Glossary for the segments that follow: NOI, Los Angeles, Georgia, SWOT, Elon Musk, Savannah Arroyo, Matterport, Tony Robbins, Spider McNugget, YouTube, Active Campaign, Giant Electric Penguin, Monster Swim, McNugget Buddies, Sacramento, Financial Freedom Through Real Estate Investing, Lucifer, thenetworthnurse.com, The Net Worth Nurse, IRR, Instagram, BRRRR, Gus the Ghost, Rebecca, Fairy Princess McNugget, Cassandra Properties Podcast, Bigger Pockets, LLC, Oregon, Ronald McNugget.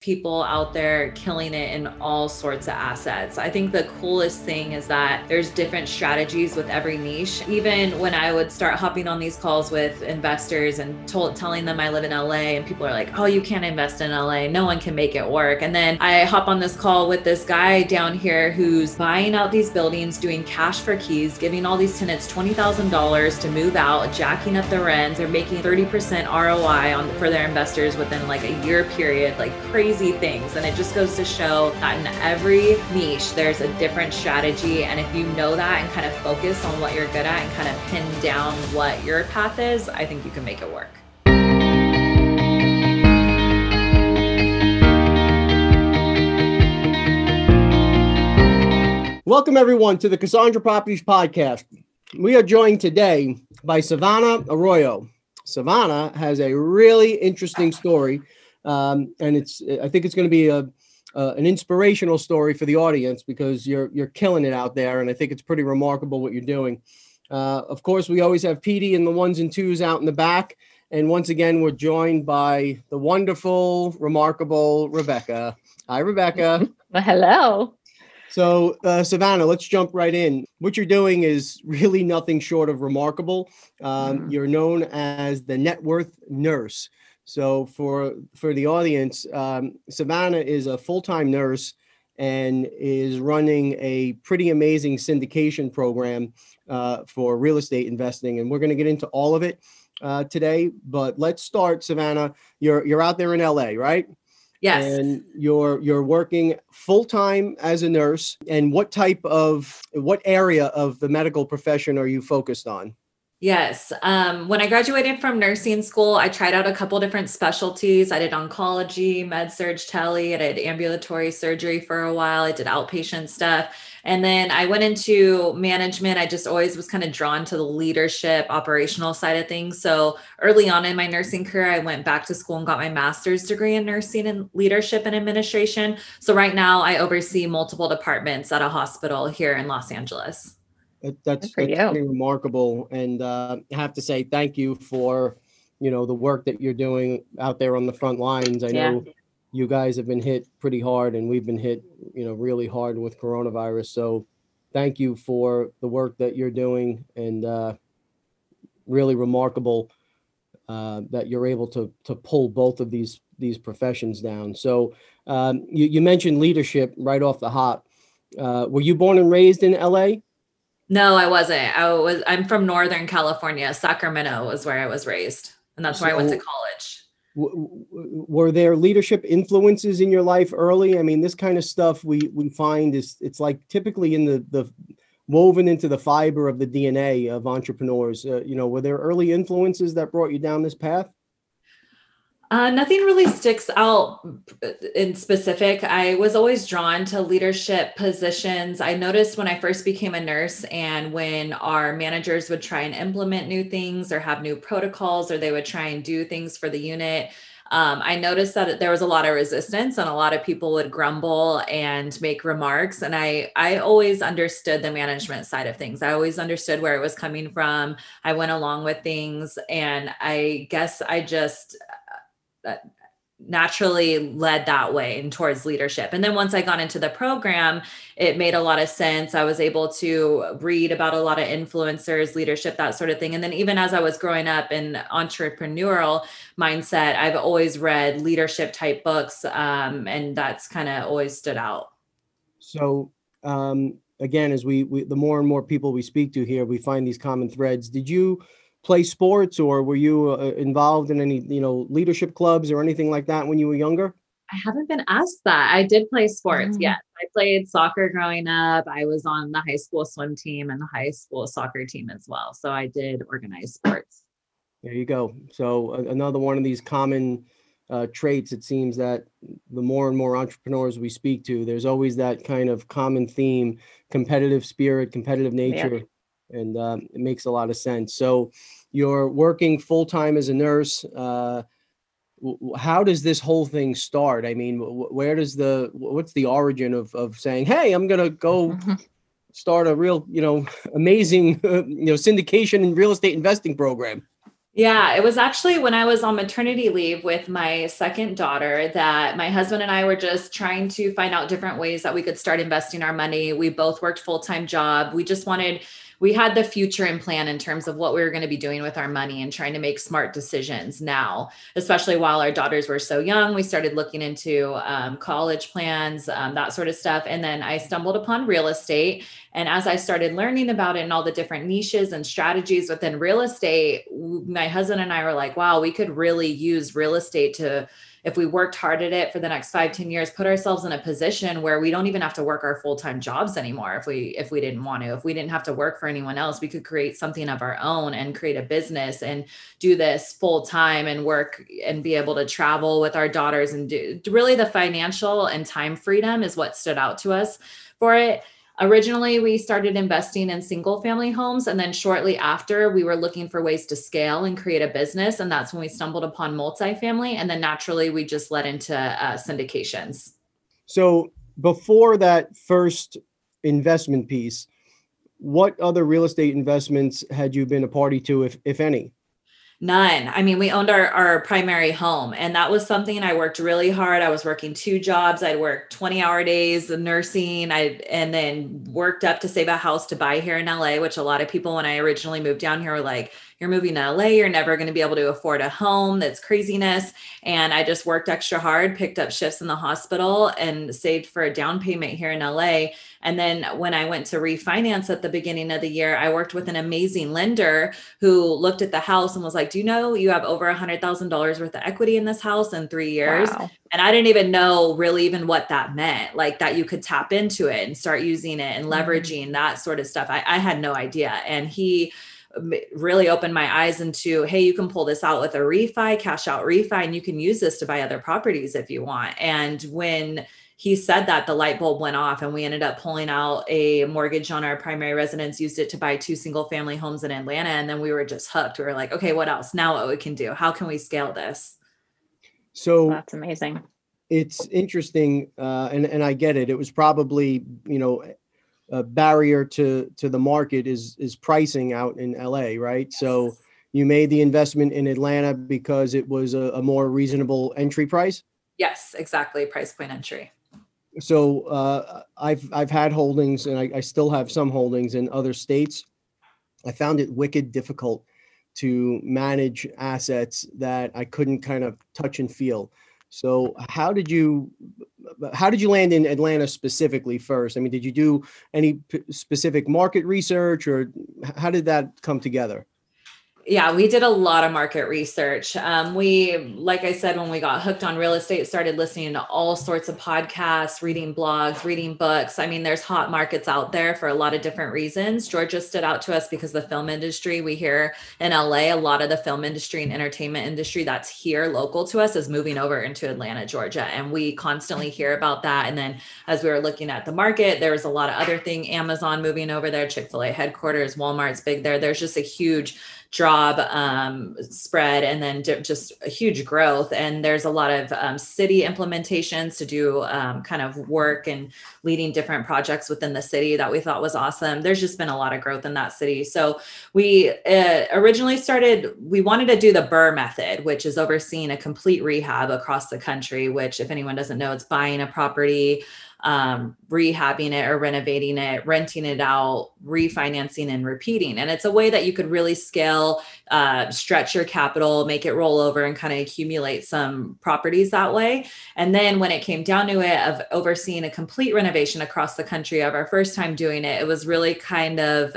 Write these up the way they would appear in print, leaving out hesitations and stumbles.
people out there killing it in all sorts of assets. I think the coolest thing is that there's different strategies with every niche. Even when I would start hopping on these calls with investors and telling them I live in LA, and people are like, oh, you can't invest in LA. No one can make it work. And then I hop on this call with this guy down here who's buying out these buildings, doing cash for keys, giving all these tenants $20,000 to move out, jacking up the rents. They're making 30% ROI for their investors within like a year period, like crazy things. And it just goes to show that in every niche, there's a different strategy. And if you know that and kind of focus on what you're good at and kind of pin down what your path is, I think you can make it work. Welcome everyone to the Cassandra Properties Podcast. We are joined today by Savannah Arroyo. Savannah has a really interesting story. And I think it's going to be an inspirational story for the audience because you're killing it out there. And I think it's pretty remarkable what you're doing. Of course, we always have Petey and the ones and twos out in the back. And once again, we're joined by the wonderful, remarkable Rebecca. Hi, Rebecca. Well, hello. So, Savannah, let's jump right in. What you're doing is really nothing short of remarkable. You're known as the Net Worth Nurse. So for the audience, Savannah is a full-time nurse and is running a pretty amazing syndication program for real estate investing. And we're going to get into all of it today. But let's start, Savannah. You're out there in LA, right? Yes. And you're working full time as a nurse. And what area of the medical profession are you focused on? Yes. When I graduated from nursing school, I tried out a couple different specialties. I did oncology, med-surg, tele. I did ambulatory surgery for a while. I did outpatient stuff. And then I went into management. I just always was kind of drawn to the leadership, operational side of things. So early on in my nursing career, I went back to school and got my master's degree in nursing and leadership and administration. So right now I oversee multiple departments at a hospital here in Los Angeles. That's pretty remarkable. And I have to say thank you for, the work that you're doing out there on the front lines. I know you guys have been hit pretty hard and we've been hit, really hard with coronavirus. So thank you for the work that you're doing and really remarkable that you're able to pull both of these professions down. So you mentioned leadership right off the hop. Were you born and raised in LA? No, I wasn't. I'm from Northern California. Sacramento was where I was raised. And that's where I went to college. Were there leadership influences in your life early? I mean, this kind of stuff we find it's like typically in the woven into the fiber of the DNA of entrepreneurs. Were there early influences that brought you down this path? Nothing really sticks out in specific. I was always drawn to leadership positions. I noticed when I first became a nurse and when our managers would try and implement new things or have new protocols, or they would try and do things for the unit, I noticed that there was a lot of resistance and a lot of people would grumble and make remarks. And I always understood the management side of things. I always understood where it was coming from. I went along with things. And I guess I just naturally led that way and towards leadership. And then once I got into the program, it made a lot of sense. I was able to read about a lot of influencers, leadership, that sort of thing. And then even as I was growing up in entrepreneurial mindset, I've always read leadership type books. And that's kind of always stood out. So, again, as we the more and more people we speak to here, we find these common threads. Did you play sports or were you involved in any, leadership clubs or anything like that when you were younger? I haven't been asked that. I did play sports. Yes. I played soccer growing up. I was on the high school swim team and the high school soccer team as well. So I did organize sports. There you go. So another one of these common traits, it seems that the more and more entrepreneurs we speak to, there's always that kind of common theme, competitive spirit, competitive nature. Yeah. And it makes a lot of sense. So you're working full time as a nurse. How does this whole thing start? I mean, what's the origin of saying, hey, I'm going to go start a real, amazing, syndication and real estate investing program? Yeah, it was actually when I was on maternity leave with my second daughter that my husband and I were just trying to find out different ways that we could start investing our money. We both worked full-time job. We had the future in plan in terms of what we were going to be doing with our money and trying to make smart decisions now, especially while our daughters were so young. We started looking into college plans, that sort of stuff. And then I stumbled upon real estate. And as I started learning about it and all the different niches and strategies within real estate, my husband and I were like, wow, we could really use real estate to, if we worked hard at it for the next 5-10 years, put ourselves in a position where we don't even have to work our full-time jobs anymore. If we didn't want to, if we didn't have to work for anyone else, we could create something of our own and create a business and do this full-time and work and be able to travel with our daughters and do really the financial and time freedom is what stood out to us for it. Originally, we started investing in single family homes. And then shortly after, we were looking for ways to scale and create a business. And that's when we stumbled upon multifamily. And then naturally, we just led into syndications. So before that first investment piece, what other real estate investments had you been a party to, if any? None. I mean, we owned our primary home, and that was something I worked really hard. I was working 2 jobs. I'd worked 20-hour days of nursing. And then worked up to save a house to buy here in LA, which a lot of people, when I originally moved down here, were like, you're moving to LA, you're never going to be able to afford a home. That's craziness. And I just worked extra hard, picked up shifts in the hospital and saved for a down payment here in LA. And then when I went to refinance at the beginning of the year, I worked with an amazing lender who looked at the house and was like, do you know you have over $100,000 worth of equity in this house in 3 years? Wow. And I didn't even know really even what that meant, like that you could tap into it and start using it and leveraging that sort of stuff. I had no idea. And he really opened my eyes into, hey, you can pull this out with a refi, cash out refi, and you can use this to buy other properties if you want. And when he said that, the light bulb went off, and we ended up pulling out a mortgage on our primary residence, used it to buy 2 single-family homes in Atlanta. And then we were just hooked. We were like, okay, what else? Now what we can do? How can we scale this? So that's amazing. It's interesting. And I get it. It was probably, a barrier to the market is pricing out in LA, right? Yes. So you made the investment in Atlanta because it was a more reasonable entry price? Yes, exactly. Price point entry. So I've had holdings, and I still have some holdings in other states. I found it wicked difficult to manage assets that I couldn't kind of touch and feel. So how did you land in Atlanta specifically first? I mean, did you do any specific market research, or how did that come together? Yeah, we did a lot of market research. Like I said, when we got hooked on real estate, started listening to all sorts of podcasts, reading blogs, reading books. I mean, there's hot markets out there for a lot of different reasons. Georgia stood out to us because the film industry, we hear in LA, a lot of the film industry and entertainment industry that's here local to us is moving over into Atlanta, Georgia. And we constantly hear about that. And then as we were looking at the market, there was a lot of other things, Amazon moving over there, Chick-fil-A headquarters, Walmart's big there. There's just a huge job spread, and then just a huge growth. And there's a lot of city implementations to do kind of work and leading different projects within the city that we thought was awesome. There's just been a lot of growth in that city. So we originally we wanted to do the BRRRR method, which is overseeing a complete rehab across the country, which if anyone doesn't know, it's buying a property, rehabbing it or renovating it, renting it out, refinancing and repeating. And it's a way that you could really scale, stretch your capital, make it roll over and kind of accumulate some properties that way. And then when it came down to it of overseeing a complete renovation across the country of our first time doing it, it was really kind of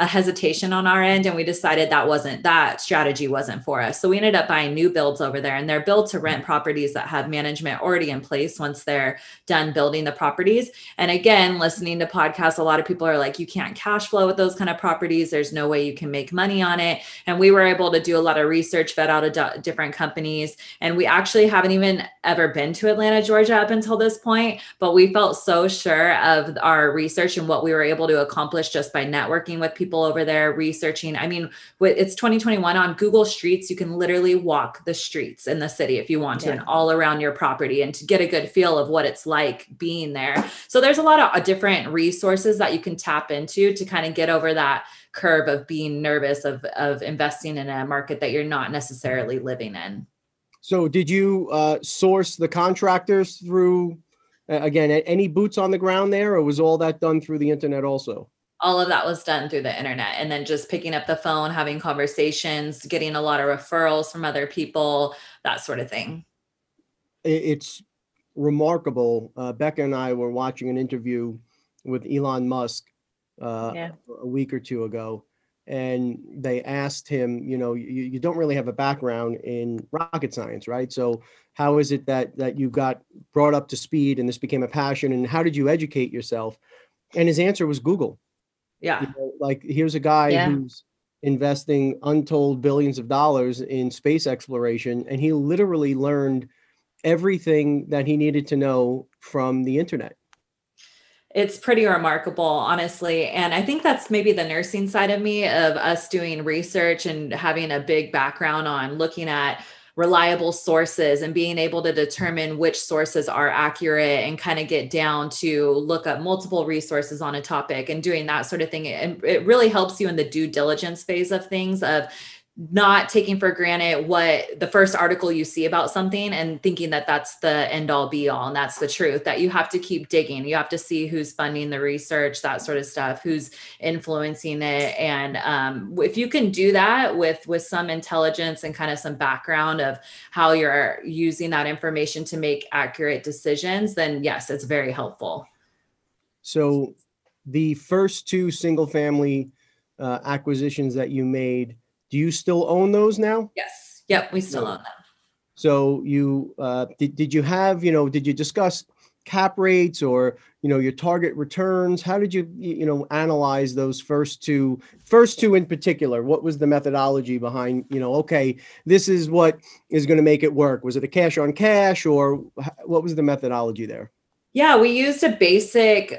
a hesitation on our end. And we decided that strategy wasn't for us. So we ended up buying new builds over there, and they're built to rent properties that have management already in place once they're done building the properties. And again, listening to podcasts, a lot of people are like, you can't cash flow with those kind of properties. There's no way you can make money on it. And we were able to do a lot of research, vet out of different companies. And we actually haven't even ever been to Atlanta, Georgia up until this point, but we felt so sure of our research and what we were able to accomplish just by networking with people over there, researching. I mean, it's 2021 on Google Streets. You can literally walk the streets in the city if you want to, and all around your property, and to get a good feel of what it's like being there. So there's a lot of different resources that you can tap into to kind of get over that curve of being nervous of investing in a market that you're not necessarily living in. So did you source the contractors through, again, any boots on the ground there, or was all that done through the internet also? All of that was done through the internet, and then just picking up the phone, having conversations, getting a lot of referrals from other people, that sort of thing. It's remarkable. Becca and I were watching an interview with Elon Musk a week or two ago, and they asked him, you know, you don't really have a background in rocket science, right? So how is it that you got brought up to speed and this became a passion, and how did you educate yourself? And his answer was Google. Yeah. You know, like, here's a guy who's investing untold billions of dollars in space exploration, and he literally learned everything that he needed to know from the internet. It's pretty remarkable, honestly. And I think that's maybe the nursing side of me, of us doing research and having a big background on looking at reliable sources and being able to determine which sources are accurate, and kind of get down to look up multiple resources on a topic and doing that sort of thing. And it really helps you in the due diligence phase of things, of not taking for granted what the first article you see about something and thinking that that's the end all be all. And that's the truth, that you have to keep digging. You have to see who's funding the research, that sort of stuff, who's influencing it. And if you can do that with some intelligence and kind of some background of how you're using that information to make accurate decisions, then yes, it's very helpful. So the first two single family acquisitions that you made, do you still own those now? Yes. Yep. We still own them. So you, did you have, you know, did you discuss cap rates or, you know, your target returns? How did you, you know, analyze those first two in particular? What was the methodology behind, you know, okay, this is what is going to make it work? Was it a cash on cash, or what was the methodology there? Yeah, we used a basic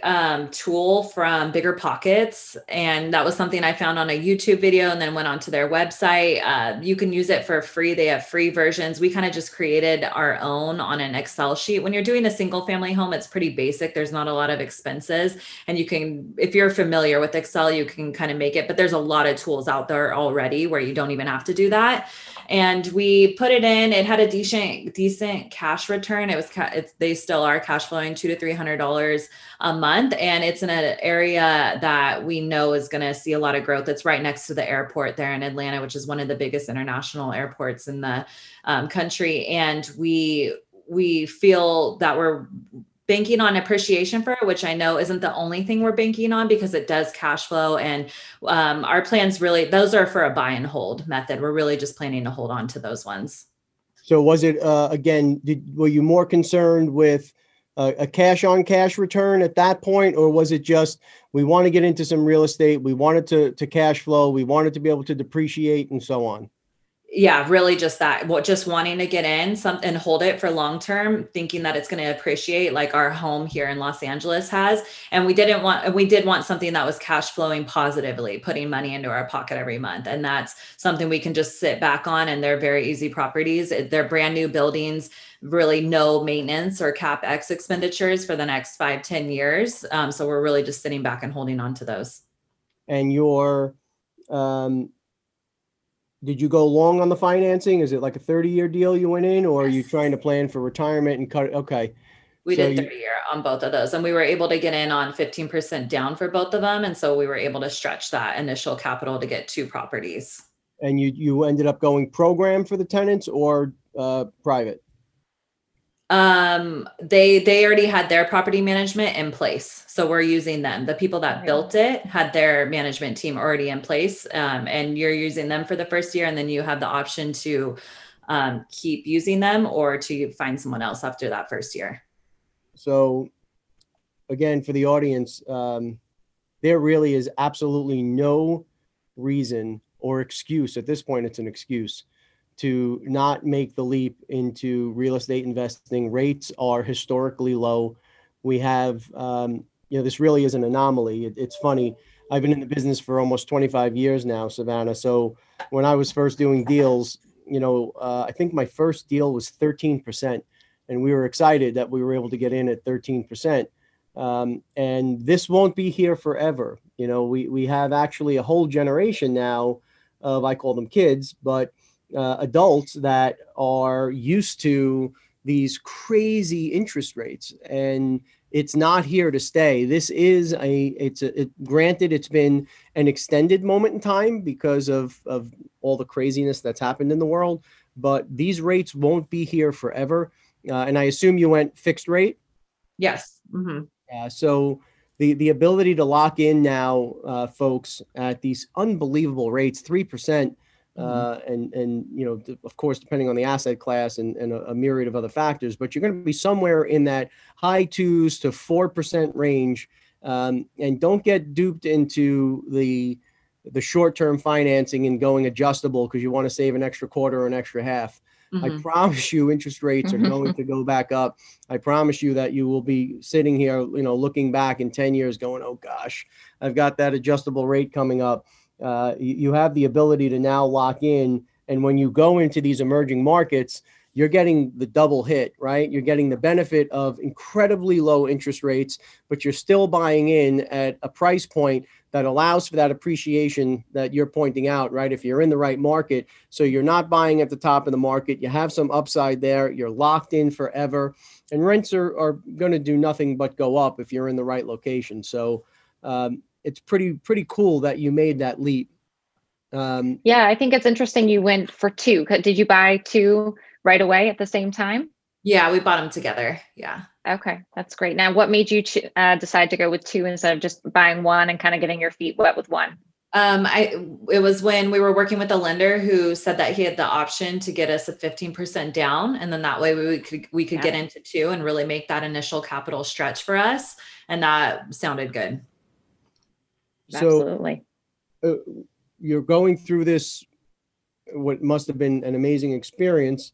tool from Bigger Pockets, and that was something I found on a YouTube video and then went onto their website. You can use it for free. They have free versions. We kind of just created our own on an Excel sheet. When you're doing a single family home, it's pretty basic. There's not a lot of expenses, and you can, if you're familiar with Excel, you can kind of make it, but there's a lot of tools out there already where you don't even have to do that. And we put it in. It had a decent cash return. It was, they still are cash flowing $200 to $300 a month. And it's in an area that we know is going to see a lot of growth. It's right next to the airport there in Atlanta, which is one of the biggest international airports in the country. And we feel that we're banking on appreciation for it, which I know isn't the only thing we're banking on, because it does cash flow. And our plans really, those are for a buy and hold method. We're really just planning to hold on to those ones. So was it, again, were you more concerned with a cash on cash return at that point? Or was it just, we want to get into some real estate, we wanted to cash flow, we wanted to be able to depreciate and so on? Yeah, really just that, just wanting to get in something and hold it for long term, thinking that it's going to appreciate, like our home here in Los Angeles has. And we did want something that was cash flowing positively, putting money into our pocket every month. And that's something we can just sit back on. And they're very easy properties. They're brand new buildings, really no maintenance or CapEx expenditures for the next 5-10 years. So we're really just sitting back and holding on to those. And your, did you go long on the financing? Is it like a 30-year deal you went in, or are you trying to plan for retirement and cut it? Okay. We did 30-year on both of those, and we were able to get in on 15% down for both of them. And so we were able to stretch that initial capital to get two properties. And you ended up going program for the tenants or private? They already had their property management in place. So we're using them. The people that built it had their management team already in place. And you're using them for the first year, and then you have the option to, keep using them or to find someone else after that first year. So again, for the audience, there really is absolutely no reason or excuse at this point. It's an excuse to not make the leap into real estate investing. Rates are historically low. We have, you know, this really is an anomaly. It's funny. I've been in the business for almost 25 years now, Savannah. So when I was first doing deals, you know, I think my first deal was 13%. And we were excited that we were able to get in at 13%. And this won't be here forever. You know, we have actually a whole generation now of, I call them kids, but adults that are used to these crazy interest rates, and it's not here to stay. This is granted, it's been an extended moment in time because of all the craziness that's happened in the world, but these rates won't be here forever. And I assume you went fixed rate? Yes. Mm-hmm. Yeah. So the ability to lock in now, folks, at these unbelievable rates, 3%, and you know, of course, depending on the asset class and a myriad of other factors, but you're going to be somewhere in that high 2% to 4% range. And don't get duped into the short-term financing and going adjustable because you want to save an extra quarter or an extra half. Mm-hmm. I promise you interest rates are going to go back up. I promise you that you will be sitting here, you know, looking back in 10 years going, oh gosh, I've got that adjustable rate coming up. You have the ability to now lock in. And when you go into these emerging markets, you're getting the double hit, right? You're getting the benefit of incredibly low interest rates, but you're still buying in at a price point that allows for that appreciation that you're pointing out, right? If you're in the right market, so you're not buying at the top of the market, you have some upside there, you're locked in forever, and rents are going to do nothing but go up if you're in the right location. So it's pretty cool that you made that leap. Yeah, I think it's interesting you went for two. Did you buy two right away at the same time? Yeah, we bought them together. Yeah. Okay. That's great. Now, what made you decide to go with two instead of just buying one and kind of getting your feet wet with one? It was when we were working with a lender who said that he had the option to get us a 15% down. And then that way we could get into two and really make that initial capital stretch for us. And that sounded good. So, absolutely. You're going through this, what must have been an amazing experience.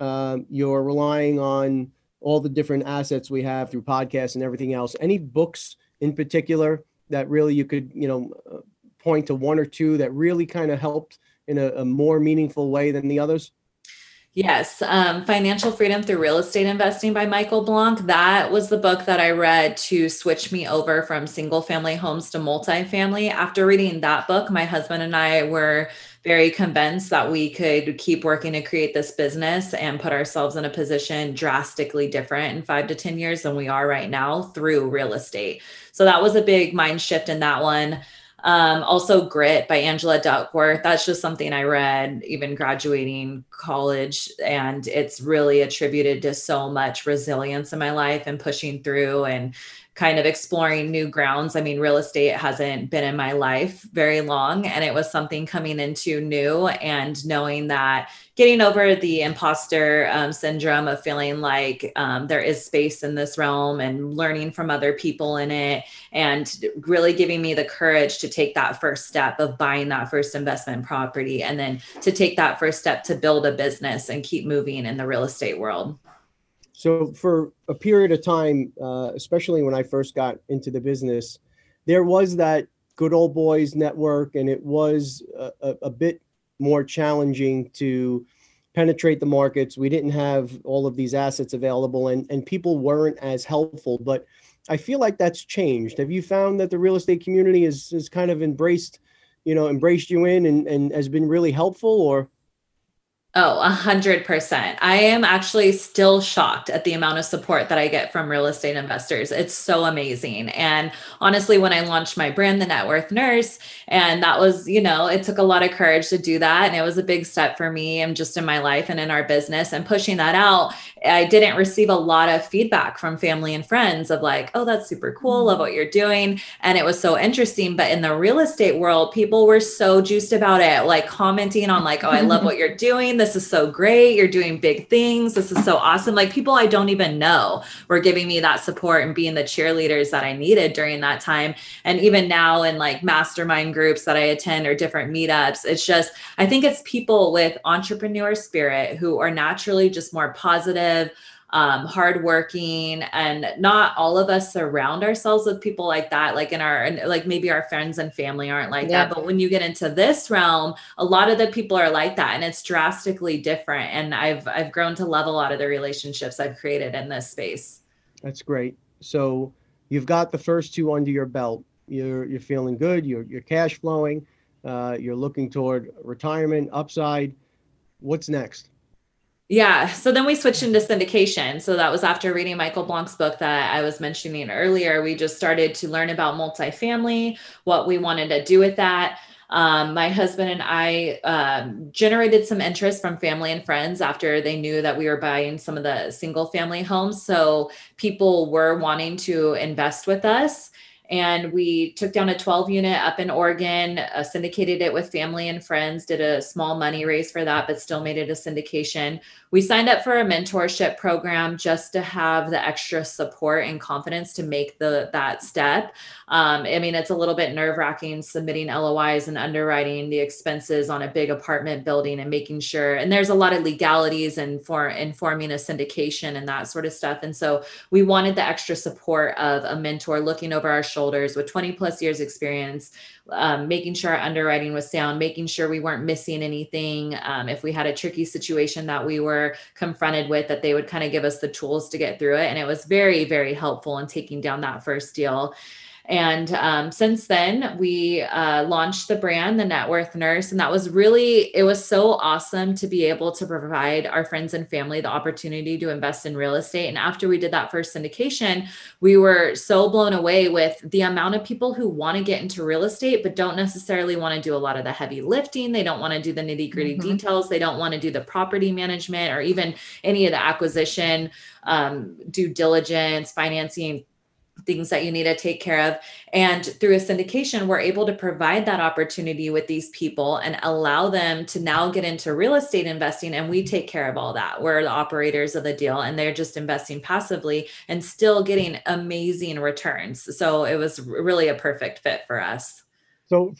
You're relying on all the different assets we have through podcasts and everything else. Any books in particular that really you could, you know, point to one or two that really kind of helped in a more meaningful way than the others? Yes. Financial Freedom Through Real Estate Investing by Michael Blank. That was the book that I read to switch me over from single family homes to multifamily. After reading that book, my husband and I were very convinced that we could keep working to create this business and put ourselves in a position drastically different in 5 to 10 years than we are right now through real estate. So that was a big mind shift in that one. Also Grit by Angela Duckworth. That's just something I read even graduating college. And it's really attributed to so much resilience in my life and pushing through and kind of exploring new grounds. I mean, real estate hasn't been in my life very long, and it was something coming into new and knowing that getting over the imposter syndrome of feeling like there is space in this realm and learning from other people in it and really giving me the courage to take that first step of buying that first investment property and then to take that first step to build a business and keep moving in the real estate world. So for a period of time, especially when I first got into the business, there was that good old boys network, and it was a bit more challenging to penetrate the markets. We didn't have all of these assets available, and people weren't as helpful, but I feel like that's changed. Have you found that the real estate community is kind of embraced you in and has been really helpful, or? Oh, 100%. I am actually still shocked at the amount of support that I get from real estate investors. It's so amazing. And honestly, when I launched my brand, The Net Worth Nurse, and that was, you know, it took a lot of courage to do that. And it was a big step for me and just in my life and in our business and pushing that out. I didn't receive a lot of feedback from family and friends of like, oh, that's super cool. Love what you're doing. And it was so interesting. But in the real estate world, people were so juiced about it, like commenting on like, oh, I love what you're doing. This is so great. You're doing big things. This is so awesome. Like people I don't even know were giving me that support and being the cheerleaders that I needed during that time. And even now in like mastermind groups that I attend or different meetups, it's just, I think it's people with entrepreneur spirit who are naturally just more positive, hardworking, and not all of us surround ourselves with people like that. Like in our, like maybe our friends and family aren't like that, but when you get into this realm, a lot of the people are like that, and it's drastically different. And I've grown to love a lot of the relationships I've created in this space. That's great. So you've got the first two under your belt. You're feeling good. You're cash flowing. You're looking toward retirement upside. What's next? Yeah. So then we switched into syndication. So that was after reading Michael Blank's book that I was mentioning earlier. We just started to learn about multifamily, what we wanted to do with that. My husband and I generated some interest from family and friends after they knew that we were buying some of the single family homes. So people were wanting to invest with us. And we took down a 12 unit up in Oregon, syndicated it with family and friends, did a small money raise for that, but still made it a syndication. We signed up for a mentorship program just to have the extra support and confidence to make that step. I mean, it's a little bit nerve wracking submitting LOIs and underwriting the expenses on a big apartment building and making sure, and there's a lot of legalities and forming a syndication and that sort of stuff. And so we wanted the extra support of a mentor looking over our shoulders with 20 plus years experience, making sure our underwriting was sound, making sure we weren't missing anything. If we had a tricky situation that we were confronted with, that they would kind of give us the tools to get through it. And it was very, very helpful in taking down that first deal. And since then, we launched the brand, The Net Worth Nurse. And that was really, it was so awesome to be able to provide our friends and family the opportunity to invest in real estate. And after we did that first syndication, we were so blown away with the amount of people who want to get into real estate, but don't necessarily want to do a lot of the heavy lifting. They don't want to do the nitty gritty details. They don't want to do the property management or even any of the acquisition, due diligence, financing, things that you need to take care of. And through a syndication, we're able to provide that opportunity with these people and allow them to now get into real estate investing. And we take care of all that. We're the operators of the deal and they're just investing passively and still getting amazing returns. So it was really a perfect fit for us. So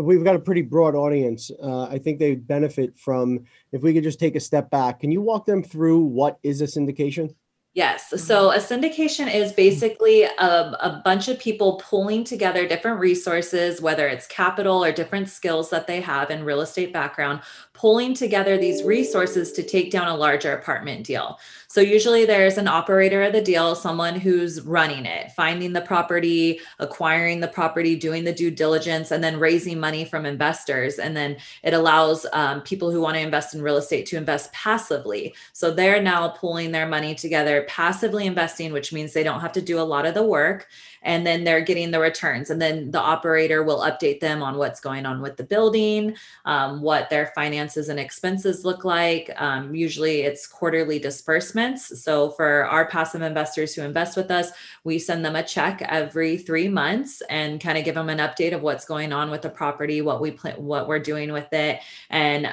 we've got a pretty broad audience. I think they benefit from, if we could just take a step back, can you walk them through what is a syndication? Yes. So a syndication is basically a bunch of people pulling together different resources, whether it's capital or different skills that they have in real estate background, pulling together these resources to take down a larger apartment deal. So usually there's an operator of the deal, someone who's running it, finding the property, acquiring the property, doing the due diligence, and then raising money from investors. And then it allows people who want to invest in real estate to invest passively. So they're now pulling their money together, passively investing, which means they don't have to do a lot of the work, and then they're getting the returns. And then the operator will update them on what's going on with the building, what their finances and expenses look like. Usually it's quarterly disbursements. So for our passive investors who invest with us, we send them a check every 3 months and kind of give them an update of what's going on with the property, what we're doing with it. And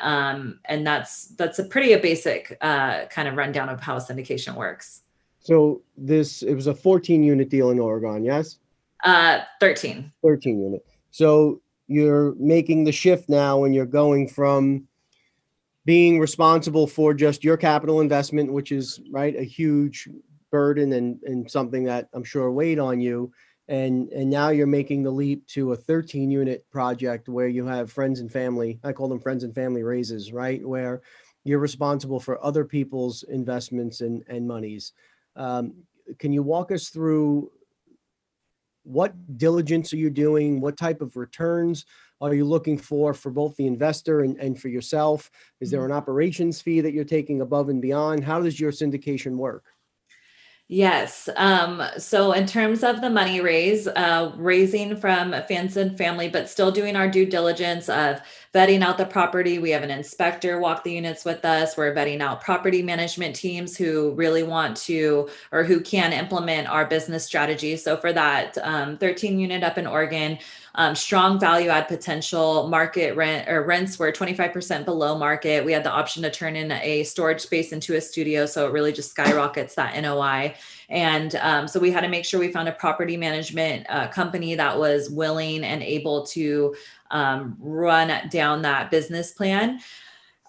that's a basic kind of rundown of how syndication works. So it was a 14 unit deal in Oregon, yes? 13 unit. So you're making the shift now and you're going from being responsible for just your capital investment, which is right, a huge burden and something that I'm sure weighed on you. And now you're making the leap to a 13 unit project where you have friends and family. I call them friends and family raises, right? Where you're responsible for other people's investments and monies. Can you walk us through what diligence are you doing? What type of returns are you looking for both the investor and for yourself? Is there an operations fee that you're taking above and beyond? How does your syndication work? Yes. So in terms of the money raise, raising from fans and family, but still doing our due diligence of vetting out the property. We have an inspector walk the units with us. We're vetting out property management teams who really want to, or who can implement our business strategy. So for that 13 unit up in Oregon, strong value add potential, market rent or rents were 25% below market. We had the option to turn in a storage space into a studio. So it really just skyrockets that NOI. And so we had to make sure we found a property management company that was willing and able to run down that business plan.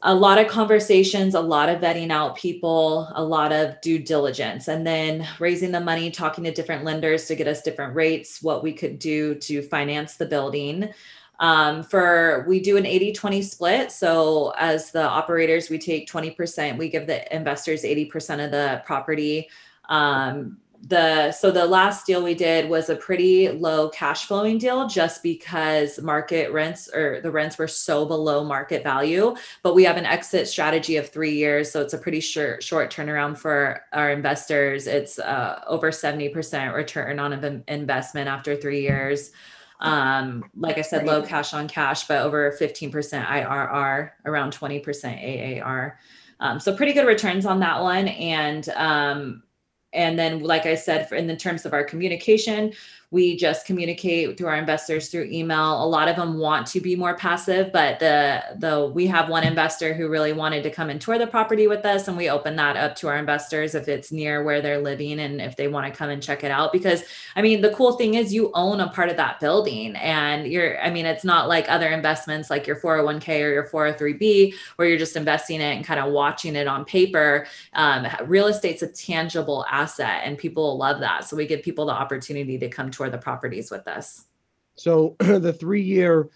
A lot of conversations, a lot of vetting out people, a lot of due diligence, and then raising the money, talking to different lenders to get us different rates, what we could do to finance the building. We do an 80-20 split. So as the operators, we take 20%, we give the investors 80% of the property. So the last deal we did was a pretty low cash flowing deal just because market rents or the rents were so below market value, but we have an exit strategy of 3 years. So it's a pretty short turnaround for our investors. It's over 70% return on an investment after 3 years. Like I said, low cash on cash, but over 15% IRR, around 20% AAR. So pretty good returns on that one. And then, like I said, in the terms of our communication, we just communicate through our investors through email. A lot of them want to be more passive, but we have one investor who really wanted to come and tour the property with us. And we open that up to our investors if it's near where they're living and if they want to come and check it out. Because, I mean, the cool thing is you own a part of that building and it's not like other investments like your 401k or your 403b where you're just investing it and kind of watching it on paper. Real estate's a tangible asset and people love that. So we give people the opportunity to come tour the properties with us. So the 3 year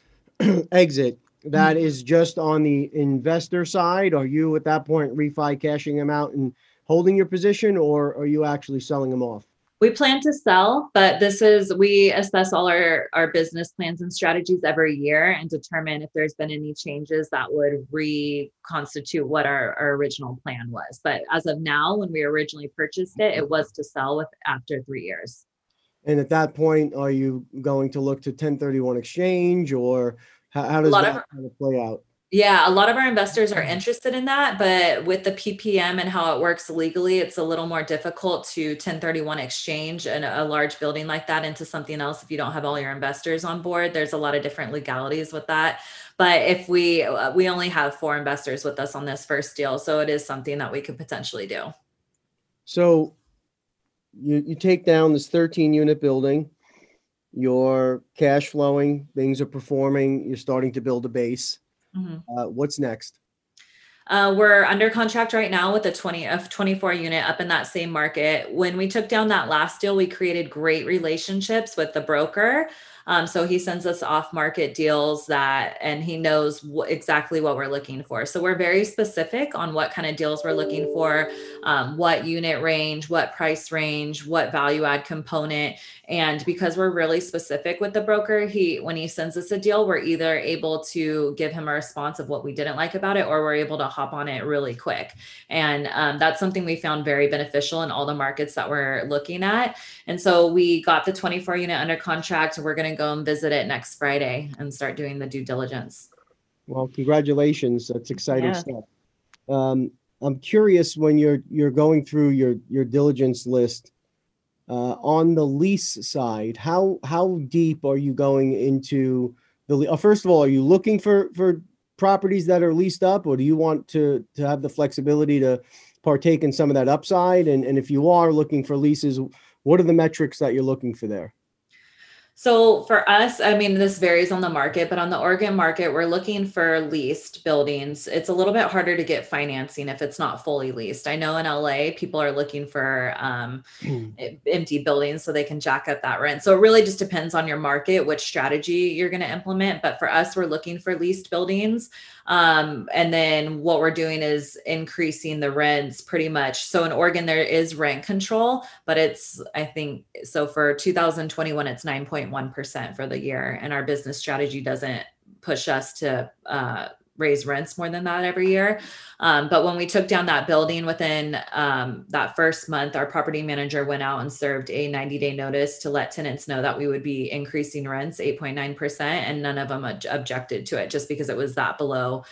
exit, that is just on the investor side. Are you at that point refi cashing them out and holding your position, or are you actually selling them off? We plan to sell, but we assess all our business plans and strategies every year and determine if there's been any changes that would reconstitute what our original plan was. But as of now, when we originally purchased it, it was to sell after 3 years. And at that point, are you going to look to 1031 exchange, or how does that kind of play out? Yeah, a lot of our investors are interested in that, but with the PPM and how it works legally, it's a little more difficult to 1031 exchange and a large building like that into something else if you don't have all your investors on board. There's a lot of different legalities with that. But if we only have 4 investors with us on this first deal, so it is something that we could potentially do. So You take down this 13-unit building, you're cash flowing, things are performing, you're starting to build a base. Mm-hmm. What's next? We're under contract right now with a 24 unit up in that same market. When we took down that last deal, we created great relationships with the broker. So he sends us off market deals and he knows exactly what we're looking for. So we're very specific on what kind of deals we're looking for, what unit range, what price range, what value add component. And because we're really specific with the broker, when he sends us a deal, we're either able to give him a response of what we didn't like about it, or we're able to hop on it really quick. And that's something we found very beneficial in all the markets that we're looking at. And so we got the 24 unit under contract. We're going to go and visit it next Friday and start doing the due diligence. Well, congratulations. That's exciting stuff. I'm curious, when you're going through your diligence list, on the lease side, how deep are you going into first of all, are you looking for properties that are leased up, or do you want to have the flexibility to partake in some of that upside? And if you are looking for leases, what are the metrics that you're looking for there? So for us, I mean, this varies on the market, but on the Oregon market, we're looking for leased buildings. It's a little bit harder to get financing if it's not fully leased. I know in LA, people are looking for empty buildings so they can jack up that rent. So it really just depends on your market, which strategy you're going to implement. But for us, we're looking for leased buildings. And then what we're doing is increasing the rents pretty much. So in Oregon, there is rent control, but for 2021, it's 9.1% for the year. And our business strategy doesn't push us to raise rents more than that every year. But when we took down that building, within that first month, our property manager went out and served a 90-day notice to let tenants know that we would be increasing rents 8.9%. And none of them objected to it just because it was that below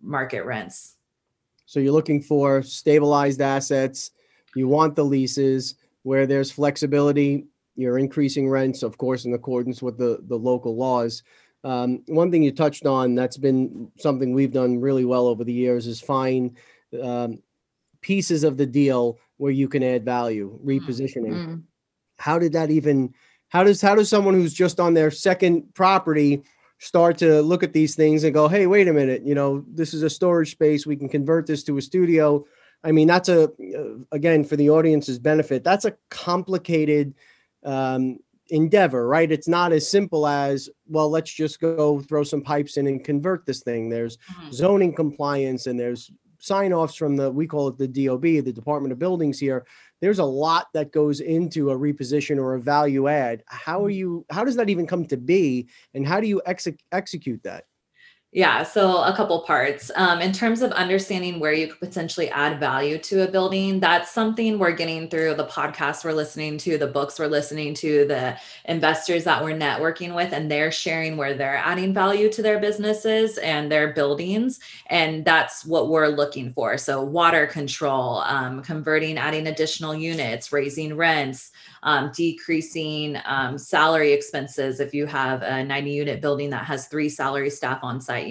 market rents. So you're looking for stabilized assets. You want the leases where there's flexibility. You're increasing rents, of course, in accordance with the local laws. One thing you touched on that's been something we've done really well over the years is find pieces of the deal where you can add value, repositioning. Mm-hmm. How does someone who's just on their second property start to look at these things and go, hey, wait a minute, this is a storage space. We can convert this to a studio. I mean, that's again, for the audience's benefit, that's a complicated endeavor, right? It's not as simple as, well, let's just go throw some pipes in and convert this thing. There's zoning compliance and there's sign-offs from we call it the DOB, the Department of Buildings here, there's a lot that goes into a reposition or a value add. How does that even come to be? And how do you execute that? Yeah. So a couple parts, in terms of understanding where you could potentially add value to a building, that's something we're getting through the podcasts we're listening to, the books we're listening to, the investors that we're networking with, and they're sharing where they're adding value to their businesses and their buildings. And that's what we're looking for. So water control, converting, adding additional units, raising rents, decreasing salary expenses. If you have a 90-unit building that has 3 salary staff on site,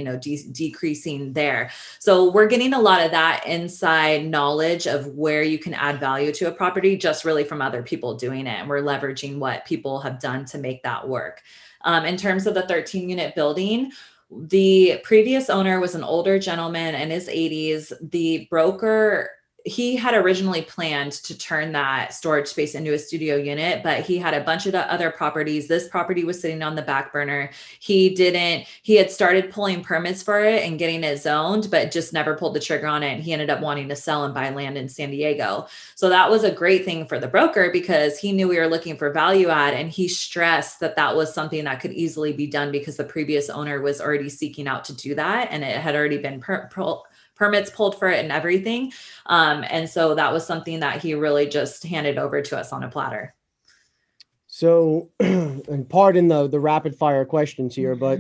decreasing there. So we're getting a lot of that inside knowledge of where you can add value to a property, just really from other people doing it. And we're leveraging what people have done to make that work. In terms of the 13-unit building, the previous owner was an older gentleman in his 80s. The broker, he had originally planned to turn that storage space into a studio unit, but he had a bunch of the other properties. This property was sitting on the back burner. He had started pulling permits for it and getting it zoned, but just never pulled the trigger on it. And he ended up wanting to sell and buy land in San Diego. So that was a great thing for the broker because he knew we were looking for value add. And he stressed that that was something that could easily be done because the previous owner was already seeking out to do that. And it had already been permits pulled for it and everything. And so that was something that he really just handed over to us on a platter. So, and pardon the rapid fire questions here, but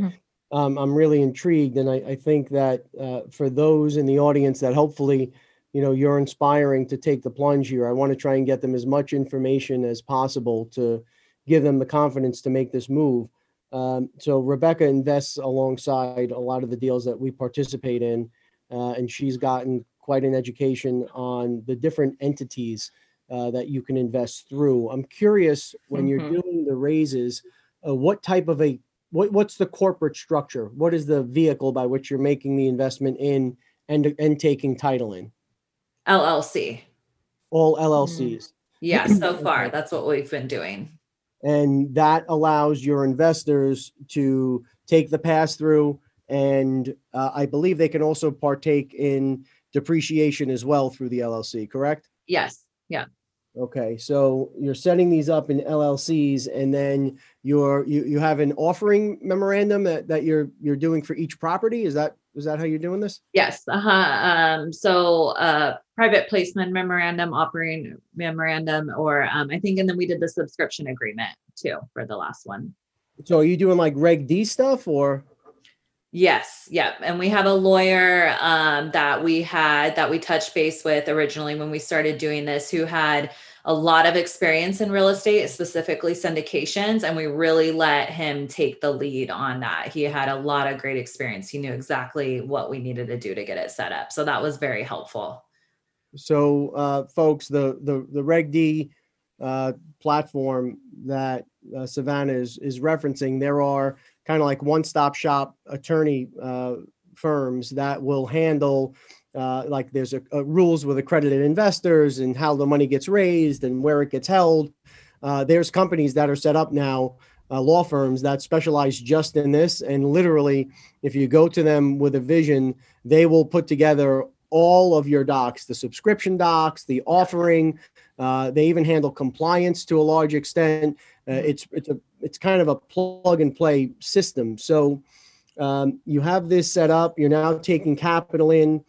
I'm really intrigued. And I think that for those in the audience that hopefully, you're inspiring to take the plunge here, I want to try and get them as much information as possible to give them the confidence to make this move. So Rebecca invests alongside a lot of the deals that we participate in. And she's gotten quite an education on the different entities that you can invest through. I'm curious when you're doing the raises, what's the corporate structure? What is the vehicle by which you're making the investment in and taking title in? LLC. All LLCs. Yeah, so far that's what we've been doing. And that allows your investors to take the pass through. And I believe they can also partake in depreciation as well through the LLC, correct? Yes. Yeah. Okay. So you're setting these up in LLCs, and then you have an offering memorandum that you're doing for each property. Is that how you're doing this? Yes. So private placement memorandum, offering memorandum, or I think, and then we did the subscription agreement too for the last one. So are you doing like Reg D stuff or? Yes. Yep. And we have a lawyer that we touched base with originally when we started doing this, who had a lot of experience in real estate, specifically syndications. And we really let him take the lead on that. He had a lot of great experience. He knew exactly what we needed to do to get it set up. So that was very helpful. So folks, the Reg D platform that Savannah is referencing, there are kind of like one-stop shop attorney firms that will handle like there's a rules with accredited investors and how the money gets raised and where it gets held. There's companies that are set up now, law firms that specialize just in this. And literally, if you go to them with a vision, they will put together all of your docs, the subscription docs, the offering. They even handle compliance to a large extent. It's kind of a plug and play system. So you have this set up, you're now taking capital in.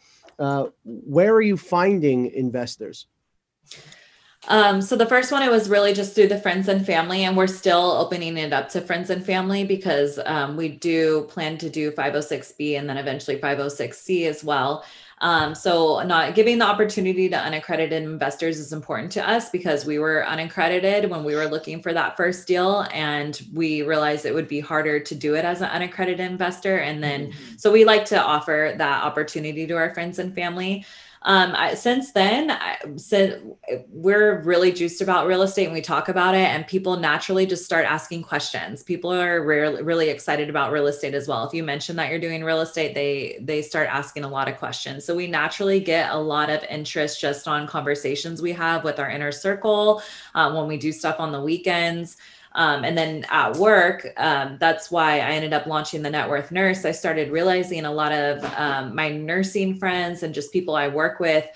Where are you finding investors? So the first one, it was really just through the friends and family, and we're still opening it up to friends and family because we do plan to do 506B and then eventually 506C as well. So not giving the opportunity to unaccredited investors is important to us because we were unaccredited when we were looking for that first deal, and we realized it would be harder to do it as an unaccredited investor. And then, so we like to offer that opportunity to our friends and family. Since then, we're really juiced about real estate and we talk about it, and people naturally just start asking questions. People are really excited about real estate as well. If you mention that you're doing real estate, they start asking a lot of questions. So we naturally get a lot of interest just on conversations we have with our inner circle, when we do stuff on the weekends. And then at work, that's why I ended up launching The Net Worth Nurse. I started realizing a lot of my nursing friends and just people I work with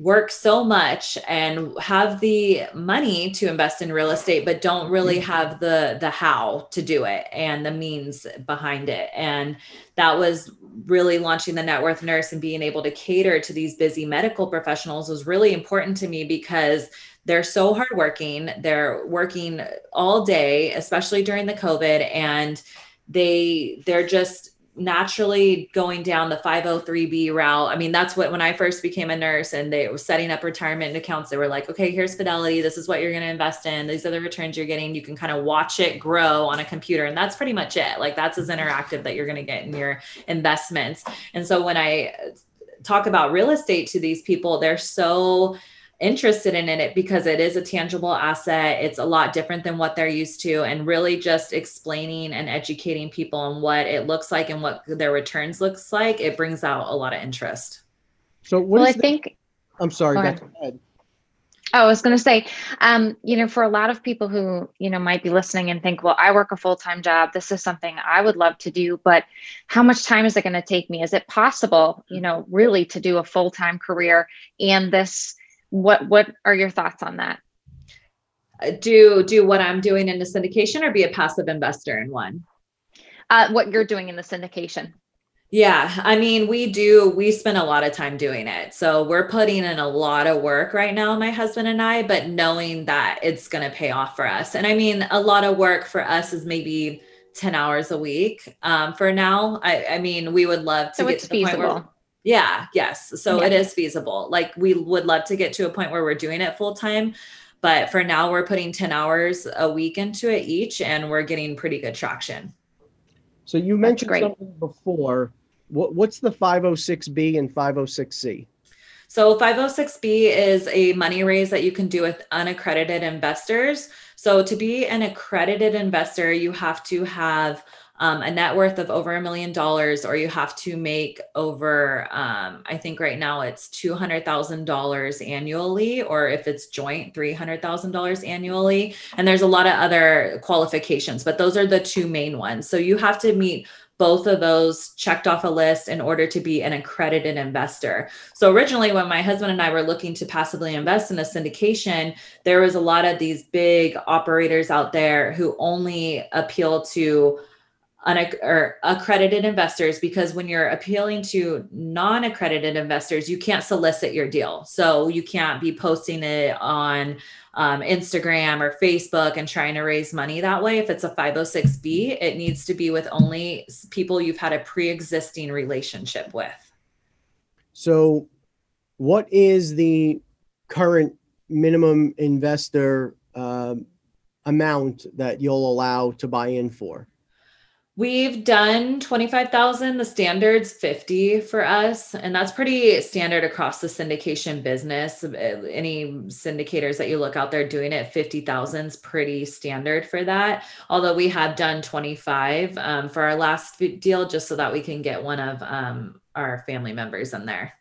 work so much and have the money to invest in real estate, but don't really have the how to do it and the means behind it. And that was really launching the Net Worth Nurse and being able to cater to these busy medical professionals was really important to me because they're so hardworking. They're working all day, especially during the COVID, and they're just naturally going down the 503B route. I mean, that's what, when I first became a nurse and they were setting up retirement accounts, they were like, okay, here's Fidelity. This is what you're going to invest in. These are the returns you're getting. You can kind of watch it grow on a computer. And that's pretty much it. Like, that's as interactive that you're going to get in your investments. And so when I talk about real estate to these people, they're so interested in it because it is a tangible asset. It's a lot different than what they're used to, and really just explaining and educating people on what it looks like and what their returns looks like. It brings out a lot of interest. So what I'm sorry. Go ahead. Oh, I was going to say, for a lot of people who, might be listening and think, well, I work a full-time job. This is something I would love to do, but how much time is it going to take me? Is it possible, really to do a full-time career and this? What are your thoughts on that? Do what I'm doing in the syndication, or be a passive investor in one? What you're doing in the syndication. Yeah. I mean, we spend a lot of time doing it. So we're putting in a lot of work right now, my husband and I, but knowing that it's going to pay off for us. And I mean, a lot of work for us is maybe 10 hours a week. For now, I mean, we would love to get to the point where it is feasible. Like, we would love to get to a point where we're doing it full time, but for now we're putting 10 hours a week into it each, and we're getting pretty good traction. So you mentioned something before. What's the 506B and 506C? So 506B is a money raise that you can do with unaccredited investors. So to be an accredited investor, you have to have a net worth of over $1 million, or you have to make over, I think right now it's $200,000 annually, or if it's joint, $300,000 annually. And there's a lot of other qualifications, but those are the two main ones. So you have to meet both of those checked off a list in order to be an accredited investor. So originally, when my husband and I were looking to passively invest in a syndication, there was a lot of these big operators out there who only appeal to accredited investors, because when you're appealing to non-accredited investors, you can't solicit your deal. So you can't be posting it on Instagram or Facebook and trying to raise money that way. If it's a 506B, it needs to be with only people you've had a pre-existing relationship with. So what is the current minimum investor amount that you'll allow to buy in for? We've done 25,000. The standard's 50 for us. And that's pretty standard across the syndication business. Any syndicators that you look out there doing it, 50,000 is pretty standard for that. Although we have done 25 for our last deal, just so that we can get one of our family members in there.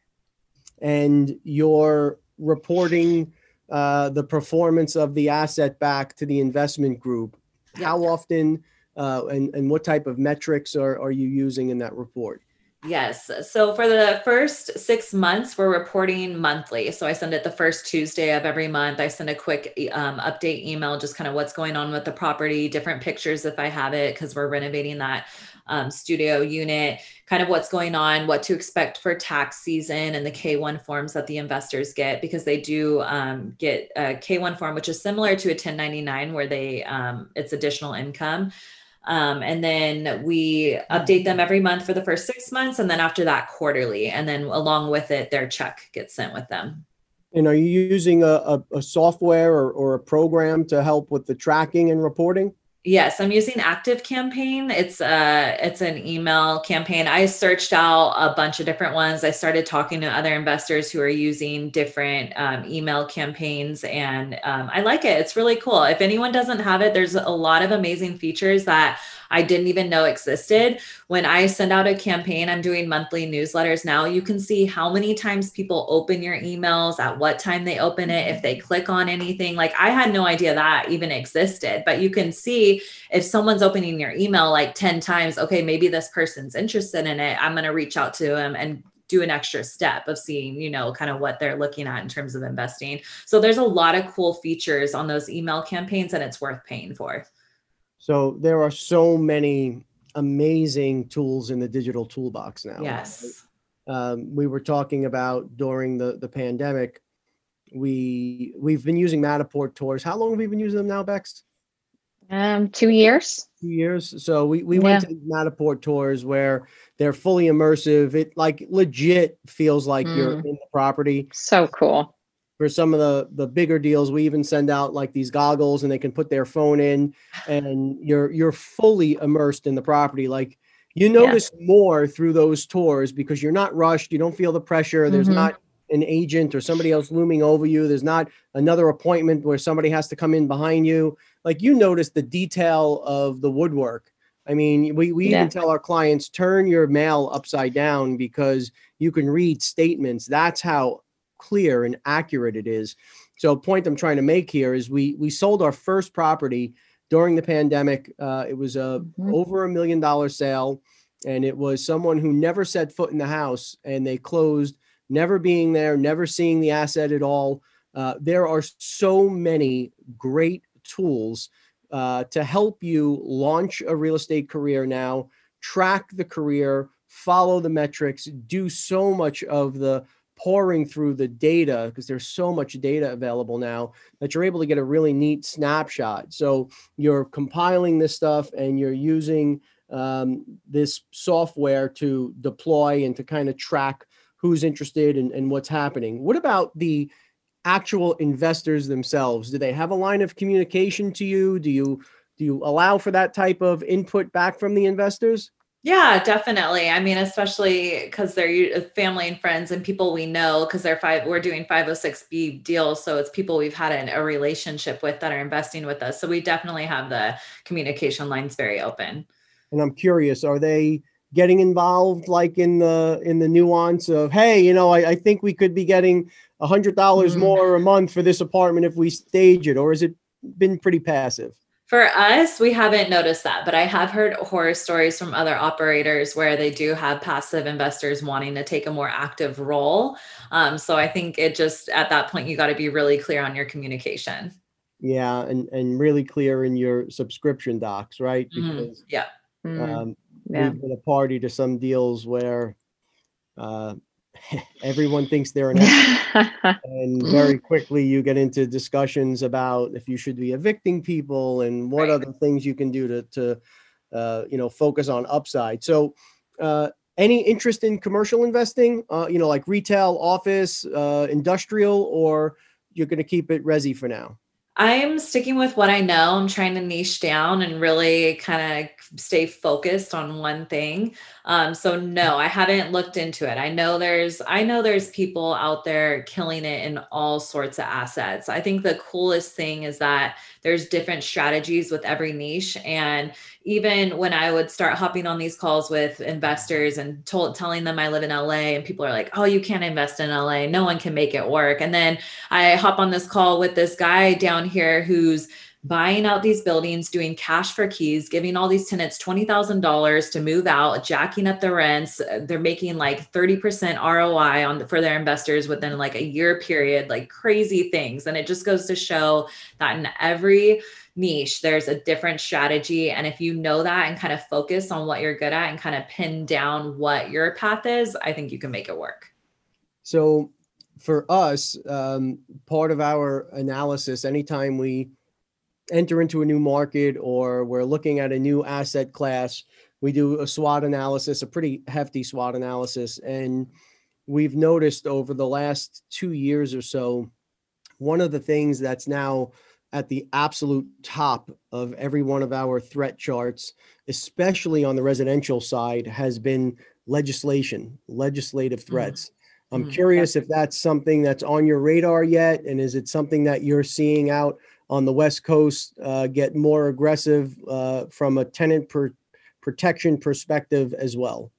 And you're reporting the performance of the asset back to the investment group. Yep. How often and what type of metrics are you using in that report? Yes. So for the first 6 months, we're reporting monthly. So I send it the first Tuesday of every month. I send a quick update email, just kind of what's going on with the property, different pictures if I have it, because we're renovating that studio unit, kind of what's going on, what to expect for tax season, and the K-1 forms that the investors get, because they do get a K-1 form, which is similar to a 1099 where they it's additional income. And then we update them every month for the first 6 months. And then after that, quarterly, and then along with it, their check gets sent with them. And are you using a software or a program to help with the tracking and reporting? Yes, I'm using Active Campaign. It's an email campaign. I searched out a bunch of different ones. I started talking to other investors who are using different email campaigns, and I like it. It's really cool. If anyone doesn't have it, there's a lot of amazing features that I didn't even know existed. When I send out a campaign, I'm doing monthly newsletters now. You can see how many times people open your emails, at what time they open it, if they click on anything. Like, I had no idea that even existed, but you can see if someone's opening your email like 10 times, okay, maybe this person's interested in it. I'm going to reach out to them and do an extra step of seeing, you know, kind of what they're looking at in terms of investing. So there's a lot of cool features on those email campaigns, and it's worth paying for. So there are so many amazing tools in the digital toolbox now. Yes. We were talking about during the pandemic, we've been using Matterport tours. How long have we been using them now, Bex? 2 years. 2 years. So we went to Matterport tours where they're fully immersive. It like legit feels like you're in the property. So cool. For some of the bigger deals, we even send out like these goggles and they can put their phone in and you're fully immersed in the property. Like you notice more through those tours because you're not rushed. You don't feel the pressure. There's not an agent or somebody else looming over you. There's not another appointment where somebody has to come in behind you. Like you notice the detail of the woodwork. I mean, we even tell our clients, turn your mail upside down because you can read statements. That's how clear and accurate it is. So a point I'm trying to make here is we sold our first property during the pandemic. It was a over $1 million sale, and it was someone who never set foot in the house, and they closed never being there, never seeing the asset at all. There are so many great tools to help you launch a real estate career now, track the career, follow the metrics, do so much of the pouring through the data because there's so much data available now that you're able to get a really neat snapshot. So you're compiling this stuff and you're using this software to deploy and to kind of track who's interested and what's happening. What about the actual investors themselves? Do they have a line of communication to you? Do you allow for that type of input back from the investors? Yeah, definitely. I mean, especially because they're family and friends and people we know, because we're doing 506B deals. So it's people we've had a relationship with that are investing with us. So we definitely have the communication lines very open. And I'm curious, are they getting involved like in the nuance of, hey, you know, I think we could be getting $100 more a month for this apartment if we stage it, or has it been pretty passive? For us, we haven't noticed that, but I have heard horror stories from other operators where they do have passive investors wanting to take a more active role. So I think it just, at that point, you got to be really clear on your communication. Yeah. And really clear in your subscription docs, right? Because, we've been a party to some deals where everyone thinks they're an expert, and very quickly you get into discussions about if you should be evicting people and what other things you can do to focus on upside. So any interest in commercial investing, like retail, office, industrial, or you're going to keep it resi for now? I'm sticking with what I know. I'm trying to niche down and really kind of stay focused on one thing. So no, I haven't looked into it. I know there's people out there killing it in all sorts of assets. I think the coolest thing is that there's different strategies with every niche. And even when I would start hopping on these calls with investors and telling them I live in LA, and people are like, oh, you can't invest in LA. No one can make it work. And then I hop on this call with this guy down here who's buying out these buildings, doing cash for keys, giving all these tenants $20,000 to move out, jacking up the rents. They're making like 30% ROI for their investors within like a year period, like crazy things. And it just goes to show that in every niche, there's a different strategy. And if you know that and kind of focus on what you're good at and kind of pin down what your path is, I think you can make it work. So for us, part of our analysis, anytime we enter into a new market or we're looking at a new asset class, we do a SWOT analysis, a pretty hefty SWOT analysis. And we've noticed over the last 2 years or so, one of the things that's now at the absolute top of every one of our threat charts, especially on the residential side, has been legislative threats. I'm curious if that's something that's on your radar yet, and is it something that you're seeing out on the West Coast get more aggressive from a tenant protection perspective as well?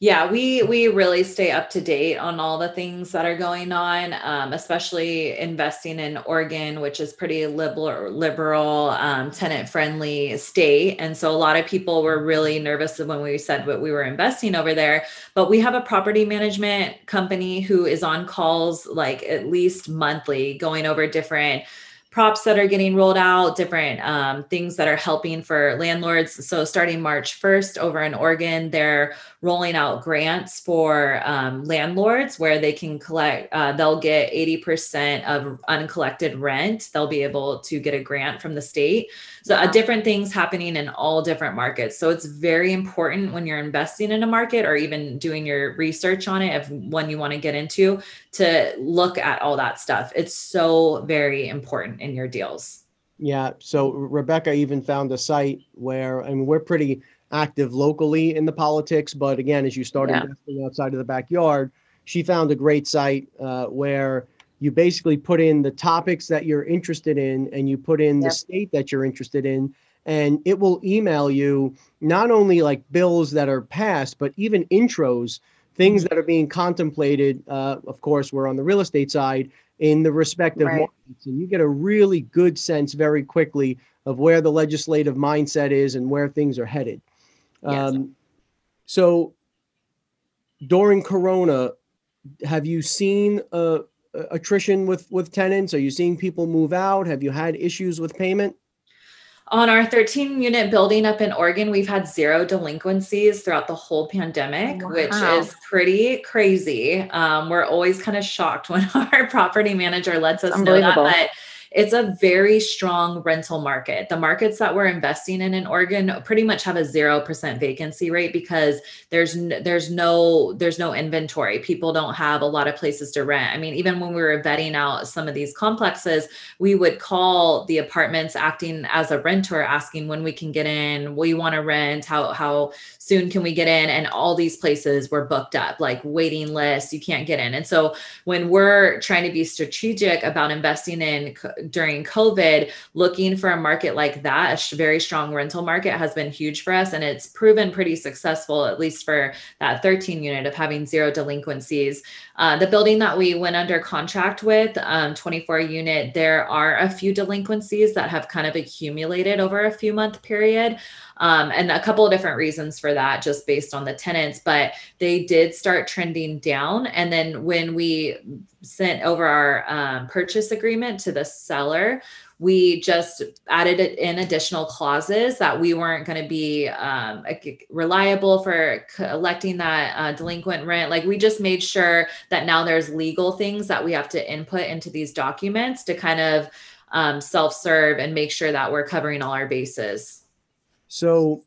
Yeah, we really stay up to date on all the things that are going on, especially investing in Oregon, which is pretty liberal tenant-friendly state. And so a lot of people were really nervous when we said what we were investing over there. But we have a property management company who is on calls like at least monthly, going over different props that are getting rolled out, different things that are helping for landlords. So starting March 1st over in Oregon, they're rolling out grants for landlords where they can collect, they'll get 80% of uncollected rent. They'll be able to get a grant from the state. So different things happening in all different markets. So it's very important when you're investing in a market or even doing your research on it, if one you want to get into, to look at all that stuff. It's so very important in your deals. Yeah. So Rebecca even found a site where, I mean, we're pretty active locally in the politics, but again, as you start investing outside of the backyard, she found a great site where you basically put in the topics that you're interested in and you put in the state that you're interested in, and it will email you not only like bills that are passed, but even intros, things that are being contemplated. Of course, we're on the real estate side in the respective markets. And you get a really good sense very quickly of where the legislative mindset is and where things are headed. So during Corona, have you seen attrition with tenants? Are you seeing people move out? Have you had issues with payment? On our 13-unit building up in Oregon, we've had zero delinquencies throughout the whole pandemic, which is pretty crazy. We're always kind of shocked when our property manager lets us know that, but it's a very strong rental market. The markets that we're investing in Oregon pretty much have a 0% vacancy rate because there's no inventory. People don't have a lot of places to rent. I mean, even when we were vetting out some of these complexes, we would call the apartments acting as a renter, asking when we can get in, we want to rent, how soon can we get in? And all these places were booked up, like waiting lists, you can't get in. And so when we're trying to be strategic about investing in during COVID, looking for a market like that, a very strong rental market has been huge for us. And it's proven pretty successful, at least for that 13 unit of having zero delinquencies. The building that we went under contract with, 24 unit, there are a few delinquencies that have kind of accumulated over a few month period. And a couple of different reasons for that just based on the tenants, but they did start trending down. And then when we sent over our purchase agreement to the seller, we just added in additional clauses that we weren't going to be reliable for collecting that delinquent rent. Like we just made sure that now there's legal things that we have to input into these documents to kind of self-serve and make sure that we're covering all our bases. So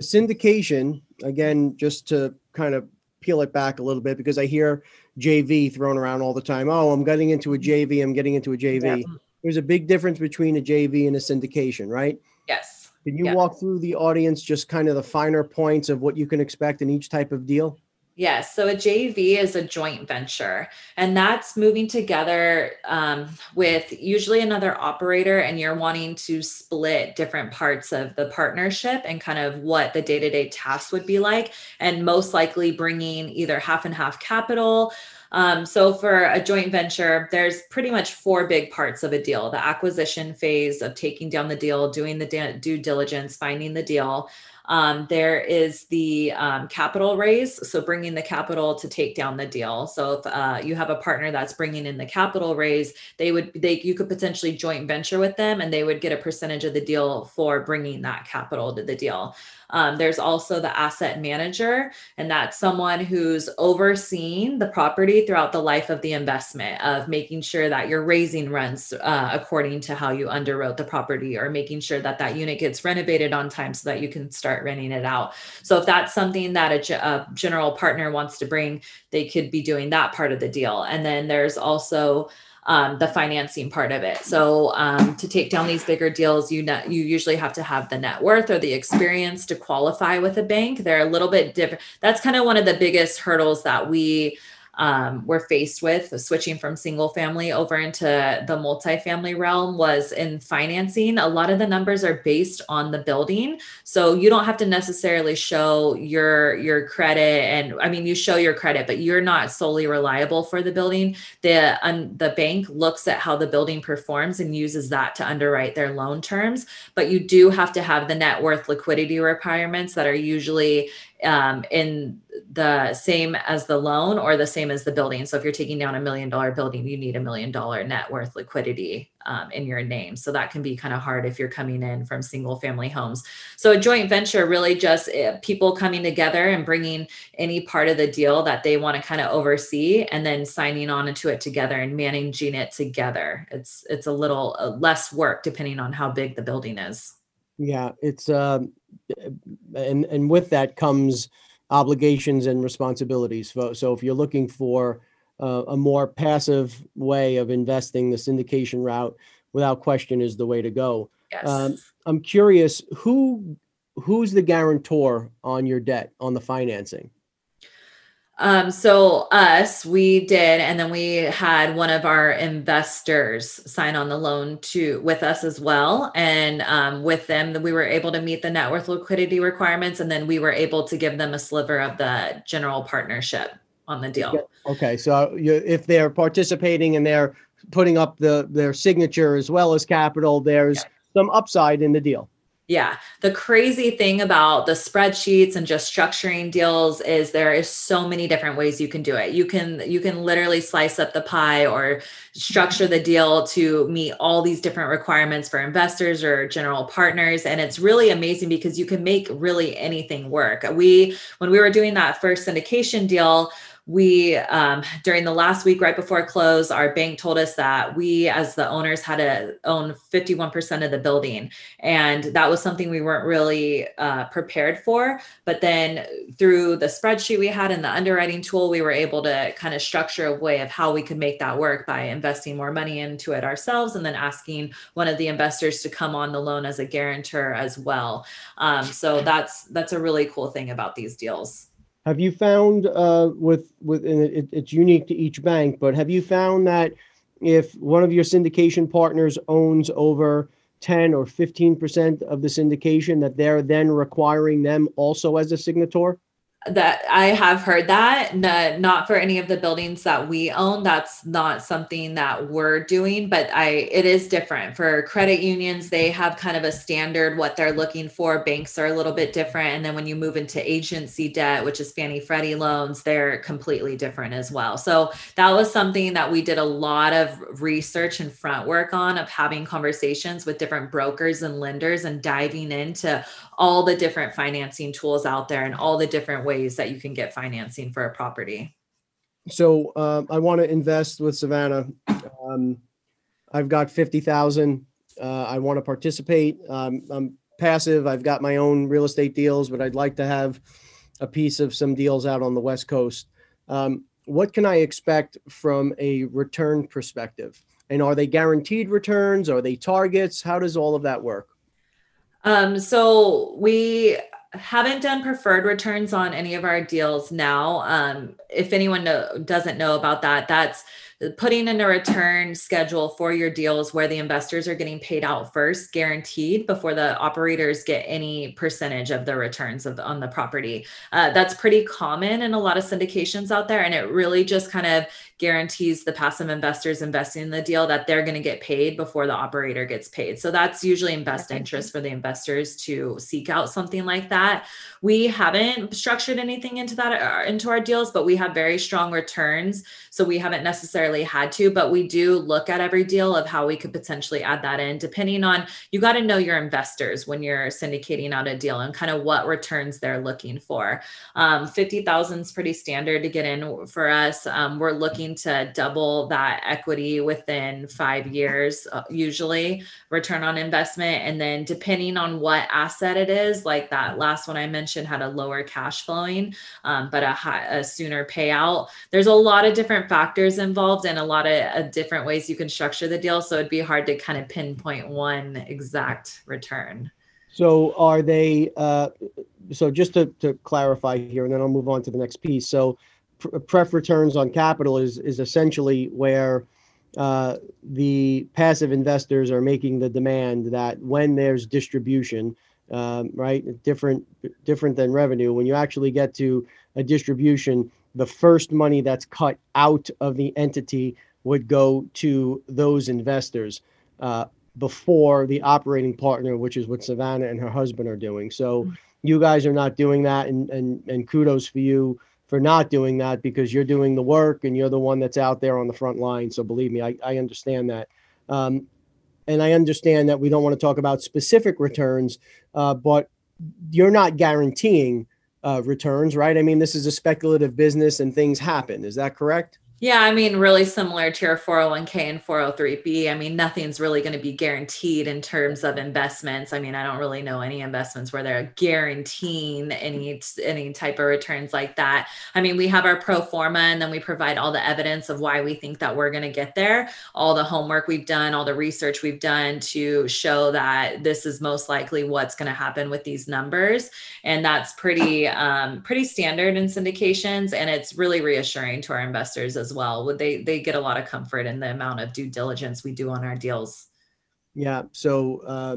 syndication, again, just to kind of peel it back a little bit, because I hear JV thrown around all the time. Oh, I'm getting into a JV. There's a big difference between a JV and a syndication, right? Yes. Can you walk through the audience just kind of the finer points of what you can expect in each type of deal? Yes. So a JV is a joint venture, and that's moving together with usually another operator, and you're wanting to split different parts of the partnership and kind of what the day-to-day tasks would be like, and most likely bringing either half and half capital. So for a joint venture, there's pretty much four big parts of a deal: the acquisition phase of taking down the deal, doing the due diligence, finding the deal. There is the capital raise, so bringing the capital to take down the deal. So if you have a partner that's bringing in the capital raise, you could potentially joint venture with them, and they would get a percentage of the deal for bringing that capital to the deal. There's also the asset manager, and that's someone who's overseeing the property throughout the life of the investment, of making sure that you're raising rents according to how you underwrote the property, or making sure that that unit gets renovated on time so that you can start renting it out. So if that's something that a general partner wants to bring, they could be doing that part of the deal. And then there's also the financing part of it. So to take down these bigger deals, you usually have to have the net worth or the experience to qualify with a bank. They're a little bit different. That's kind of one of the biggest hurdles that we were faced with switching from single family over into the multifamily realm was in financing. A lot of the numbers are based on the building. So you don't have to necessarily show your credit. And I mean, you show your credit, but you're not solely reliable for the building. The bank looks at how the building performs and uses that to underwrite their loan terms. But you do have to have the net worth liquidity requirements that are usually in the same as the loan or the same as the building. So if you're taking down $1 million building, you need $1 million net worth liquidity in your name. So that can be kind of hard if you're coming in from single family homes. So a joint venture really just people coming together and bringing any part of the deal that they want to kind of oversee and then signing on into it together and managing it together. It's a little less work depending on how big the building is. Yeah, it's and with that comes obligations and responsibilities. So if you're looking for a more passive way of investing, the syndication route, without question, is the way to go. Yes. I'm curious, who's the guarantor on your debt, on the financing? So us, we did, and then we had one of our investors sign on the loan with us as well. And with them, we were able to meet the net worth liquidity requirements, and then we were able to give them a sliver of the general partnership on the deal. Okay, so if they're participating and they're putting up their signature as well as capital, there's some upside in the deal. Yeah. The crazy thing about the spreadsheets and just structuring deals is there is so many different ways you can do it. You can literally slice up the pie or structure the deal to meet all these different requirements for investors or general partners. And it's really amazing because you can make really anything work. When we were doing that first syndication deal, we, during the last week, right before close, our bank told us that we, as the owners, had to own 51% of the building. And that was something we weren't really prepared for. But then through the spreadsheet we had and the underwriting tool, we were able to kind of structure a way of how we could make that work by investing more money into it ourselves and then asking one of the investors to come on the loan as a guarantor as well. So that's a really cool thing about these deals. Have you found it's unique to each bank, but have you found that if one of your syndication partners owns over 10 or 15% of the syndication, that they're then requiring them also as a signator? That I have heard that. No, not for any of the buildings that we own. That's not something that we're doing, but it is different for credit unions. They have kind of a standard, what they're looking for. Banks are a little bit different. And then when you move into agency debt, which is Fannie Freddie loans, they're completely different as well. So that was something that we did a lot of research and front work on, of having conversations with different brokers and lenders and diving into all the different financing tools out there and all the different ways that you can get financing for a property. So I want to invest with Savannah. I've got 50,000. I want to participate. I'm passive. I've got my own real estate deals, but I'd like to have a piece of some deals out on the West Coast. What can I expect from a return perspective? And are they guaranteed returns? Are they targets? How does all of that work? So we haven't done preferred returns on any of our deals now. If anyone doesn't know about that, that's putting in a return schedule for your deals where the investors are getting paid out first, guaranteed, before the operators get any percentage of the returns on the property. That's pretty common in a lot of syndications out there. And it really just kind of guarantees the passive investors investing in the deal that they're going to get paid before the operator gets paid. So that's usually in best interest for the investors to seek out something like that. We haven't structured anything into our deals, but we have very strong returns. So we haven't necessarily had to, but we do look at every deal of how we could potentially add that in, depending on, you got to know your investors when you're syndicating out a deal and kind of what returns they're looking for. 50,000 is pretty standard to get in for us. We're looking to double that equity within 5 years, usually return on investment. And then depending on what asset it is, like that last one I mentioned had a lower cash flowing, but a sooner payout. There's a lot of different factors involved and a lot of different ways you can structure the deal. So it'd be hard to kind of pinpoint one exact return. So are they, so just to clarify here, and then I'll move on to the next piece. So pref returns on capital is essentially where the passive investors are making the demand that when there's distribution, right, different than revenue, when you actually get to a distribution, the first money that's cut out of the entity would go to those investors before the operating partner, which is what Savannah and her husband are doing. So you guys are not doing that, and kudos for you for not doing that, because you're doing the work and you're the one that's out there on the front line. So believe me, I understand that. And I understand that we don't want to talk about specific returns, but you're not guaranteeing returns, right? I mean, this is a speculative business and things happen. Is that correct? Yeah. I mean, really similar to your 401k and 403b. I mean, nothing's really going to be guaranteed in terms of investments. I mean, I don't really know any investments where they're guaranteeing any type of returns like that. I mean, we have our pro forma, and then we provide all the evidence of why we think that we're going to get there, all the homework we've done, all the research we've done to show that this is most likely what's going to happen with these numbers. And that's pretty standard in syndications. And it's really reassuring to our investors as well. They get a lot of comfort in the amount of due diligence we do on our deals. Yeah. So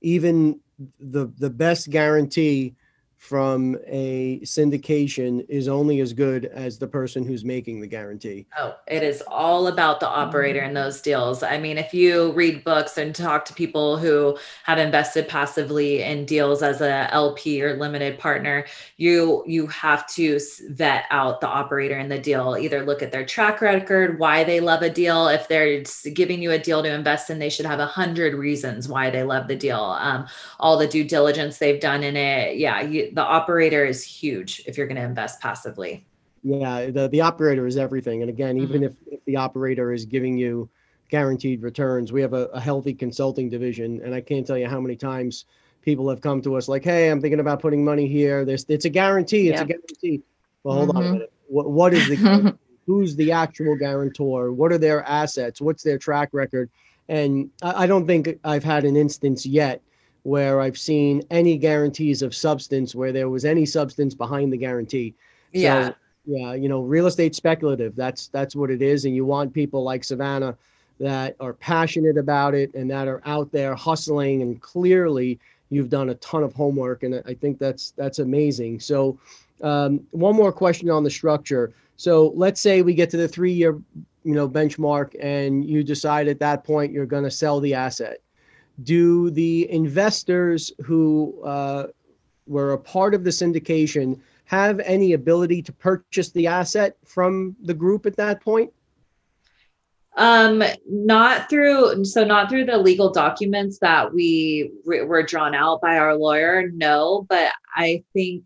even the best guarantee from a syndication is only as good as the person who's making the guarantee. Oh, it is all about the operator in those deals. I mean, if you read books and talk to people who have invested passively in deals as a LP or limited partner, you have to vet out the operator in the deal, either look at their track record, why they love a deal. If they're giving you a deal to invest in, they should have 100 reasons why they love the deal. All the due diligence they've done in it. Yeah. The operator is huge if you're going to invest passively. Yeah, the operator is everything. And again, even if the operator is giving you guaranteed returns, we have a healthy consulting division. And I can't tell you how many times people have come to us like, hey, I'm thinking about putting money here. It's a guarantee. It's a guarantee. Well, hold on a minute. What is the guarantee? Who's the actual guarantor? What are their assets? What's their track record? And I don't think I've had an instance yet where I've seen any guarantees of substance, where there was any substance behind the guarantee. So, yeah, you know, real estate speculative, that's what it is. And you want people like Savannah that are passionate about it and that are out there hustling. And clearly you've done a ton of homework. And I think that's amazing. So one more question on the structure. So let's say we get to the 3-year, you know, benchmark, and you decide at that point you're going to sell the asset. Do the investors who were a part of the syndication have any ability to purchase the asset from the group at that point? Not through the legal documents that we were drawn out by our lawyer. No, but I think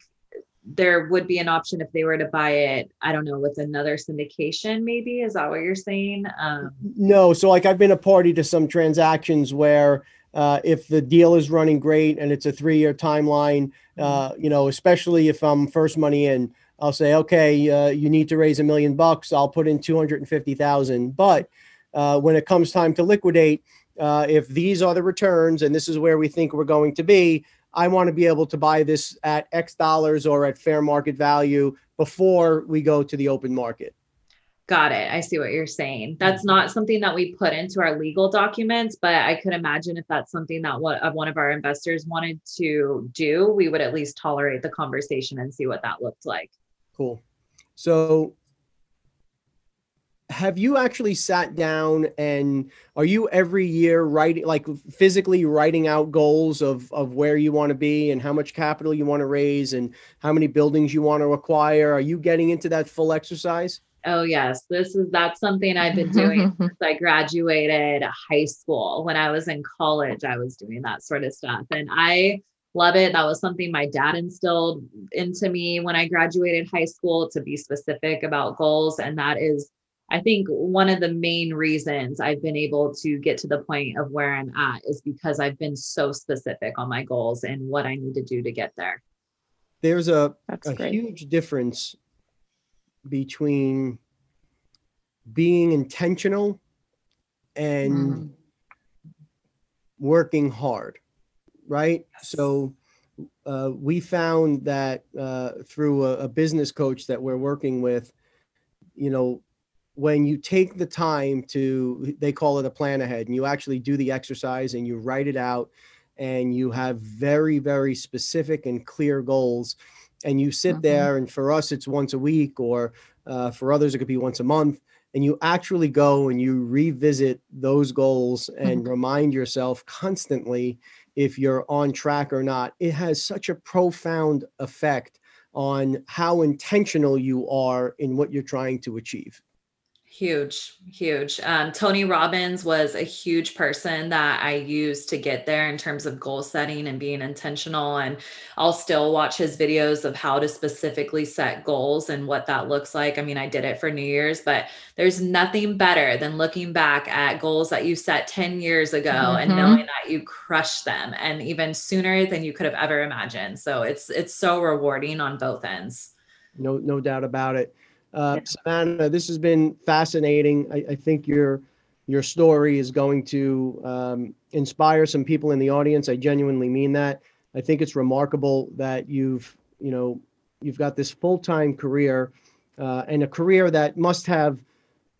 there would be an option if they were to buy it, I don't know, with another syndication, maybe. Is that what you're saying? No. So like I've been a party to some transactions where if the deal is running great and it's a 3-year timeline, you know, especially if I'm first money in, I'll say, okay, you need to raise $1 million. I'll put in $250,000. But when it comes time to liquidate, if these are the returns and this is where we think we're going to be, I want to be able to buy this at X dollars or at fair market value before we go to the open market. Got it. I see what you're saying. That's not something that we put into our legal documents, but I could imagine if that's something that one of our investors wanted to do, we would at least tolerate the conversation and see what that looked like. Cool. So have you actually sat down, and are you every year writing, like physically writing out goals of where you want to be and how much capital you want to raise and how many buildings you want to acquire? Are you getting into that full exercise? Oh yes. That's something I've been doing since I graduated high school. When I was in college, I was doing that sort of stuff, and I love it. That was something my dad instilled into me when I graduated high school, to be specific about goals. And that is, I think, one of the main reasons I've been able to get to the point of where I'm at is because I've been so specific on my goals and what I need to do to get there. There's a huge difference between being intentional and working hard, right? Yes. So we found that through a business coach that we're working with, you know, when you take the time to, they call it a plan ahead, and you actually do the exercise and you write it out and you have very, very specific and clear goals, and you sit there, and for us, it's once a week, or for others, it could be once a month, and you actually go and you revisit those goals and remind yourself constantly if you're on track or not. It has such a profound effect on how intentional you are in what you're trying to achieve. Huge, huge. Tony Robbins was a huge person that I used to get there in terms of goal setting and being intentional. And I'll still watch his videos of how to specifically set goals and what that looks like. I mean, I did it for New Year's, but there's nothing better than looking back at goals that you set 10 years ago and knowing that you crushed them, and even sooner than you could have ever imagined. So it's so rewarding on both ends. No doubt about it. Savannah, this has been fascinating. I think your story is going to inspire some people in the audience. I genuinely mean that. I think it's remarkable that you've got this full-time career and a career that must have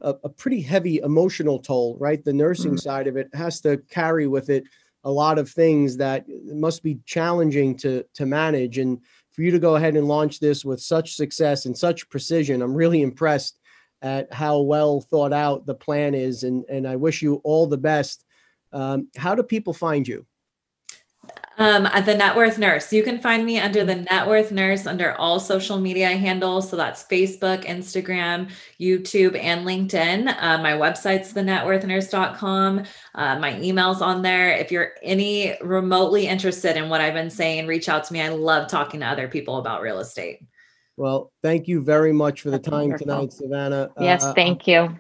a pretty heavy emotional toll, right? The nursing side of it has to carry with it a lot of things that must be challenging to manage. And for you to go ahead and launch this with such success and such precision, I'm really impressed at how well thought out the plan is. And I wish you all the best. How do people find you? At The Net Worth Nurse. You can find me under The Net Worth Nurse under all social media handles. So that's Facebook, Instagram, YouTube, and LinkedIn. My website's thenetworthnurse.com. My email's on there. If you're any remotely interested in what I've been saying, reach out to me. I love talking to other people about real estate. Well, thank you very much for the time tonight, Savannah. Yes, thank you.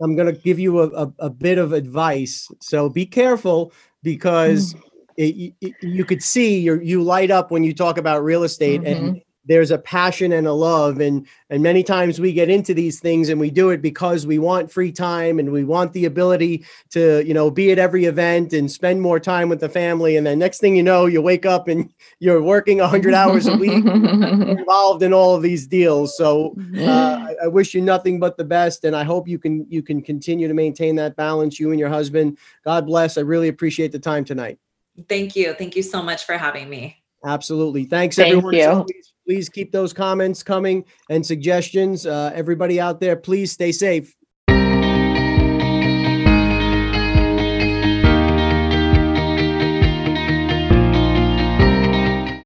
I'm going to give you a bit of advice. So be careful, because you could see you light up when you talk about real estate, and there's a passion and a love. And many times we get into these things and we do it because we want free time and we want the ability to, be at every event and spend more time with the family. And then next thing you know, you wake up and you're working 100 hours a week involved in all of these deals. So I wish you nothing but the best. And I hope you can continue to maintain that balance, you and your husband. God bless. I really appreciate the time tonight. Thank you. Thank you so much for having me. Absolutely. Thanks, everyone. So please keep those comments coming and suggestions. Everybody out there, please stay safe.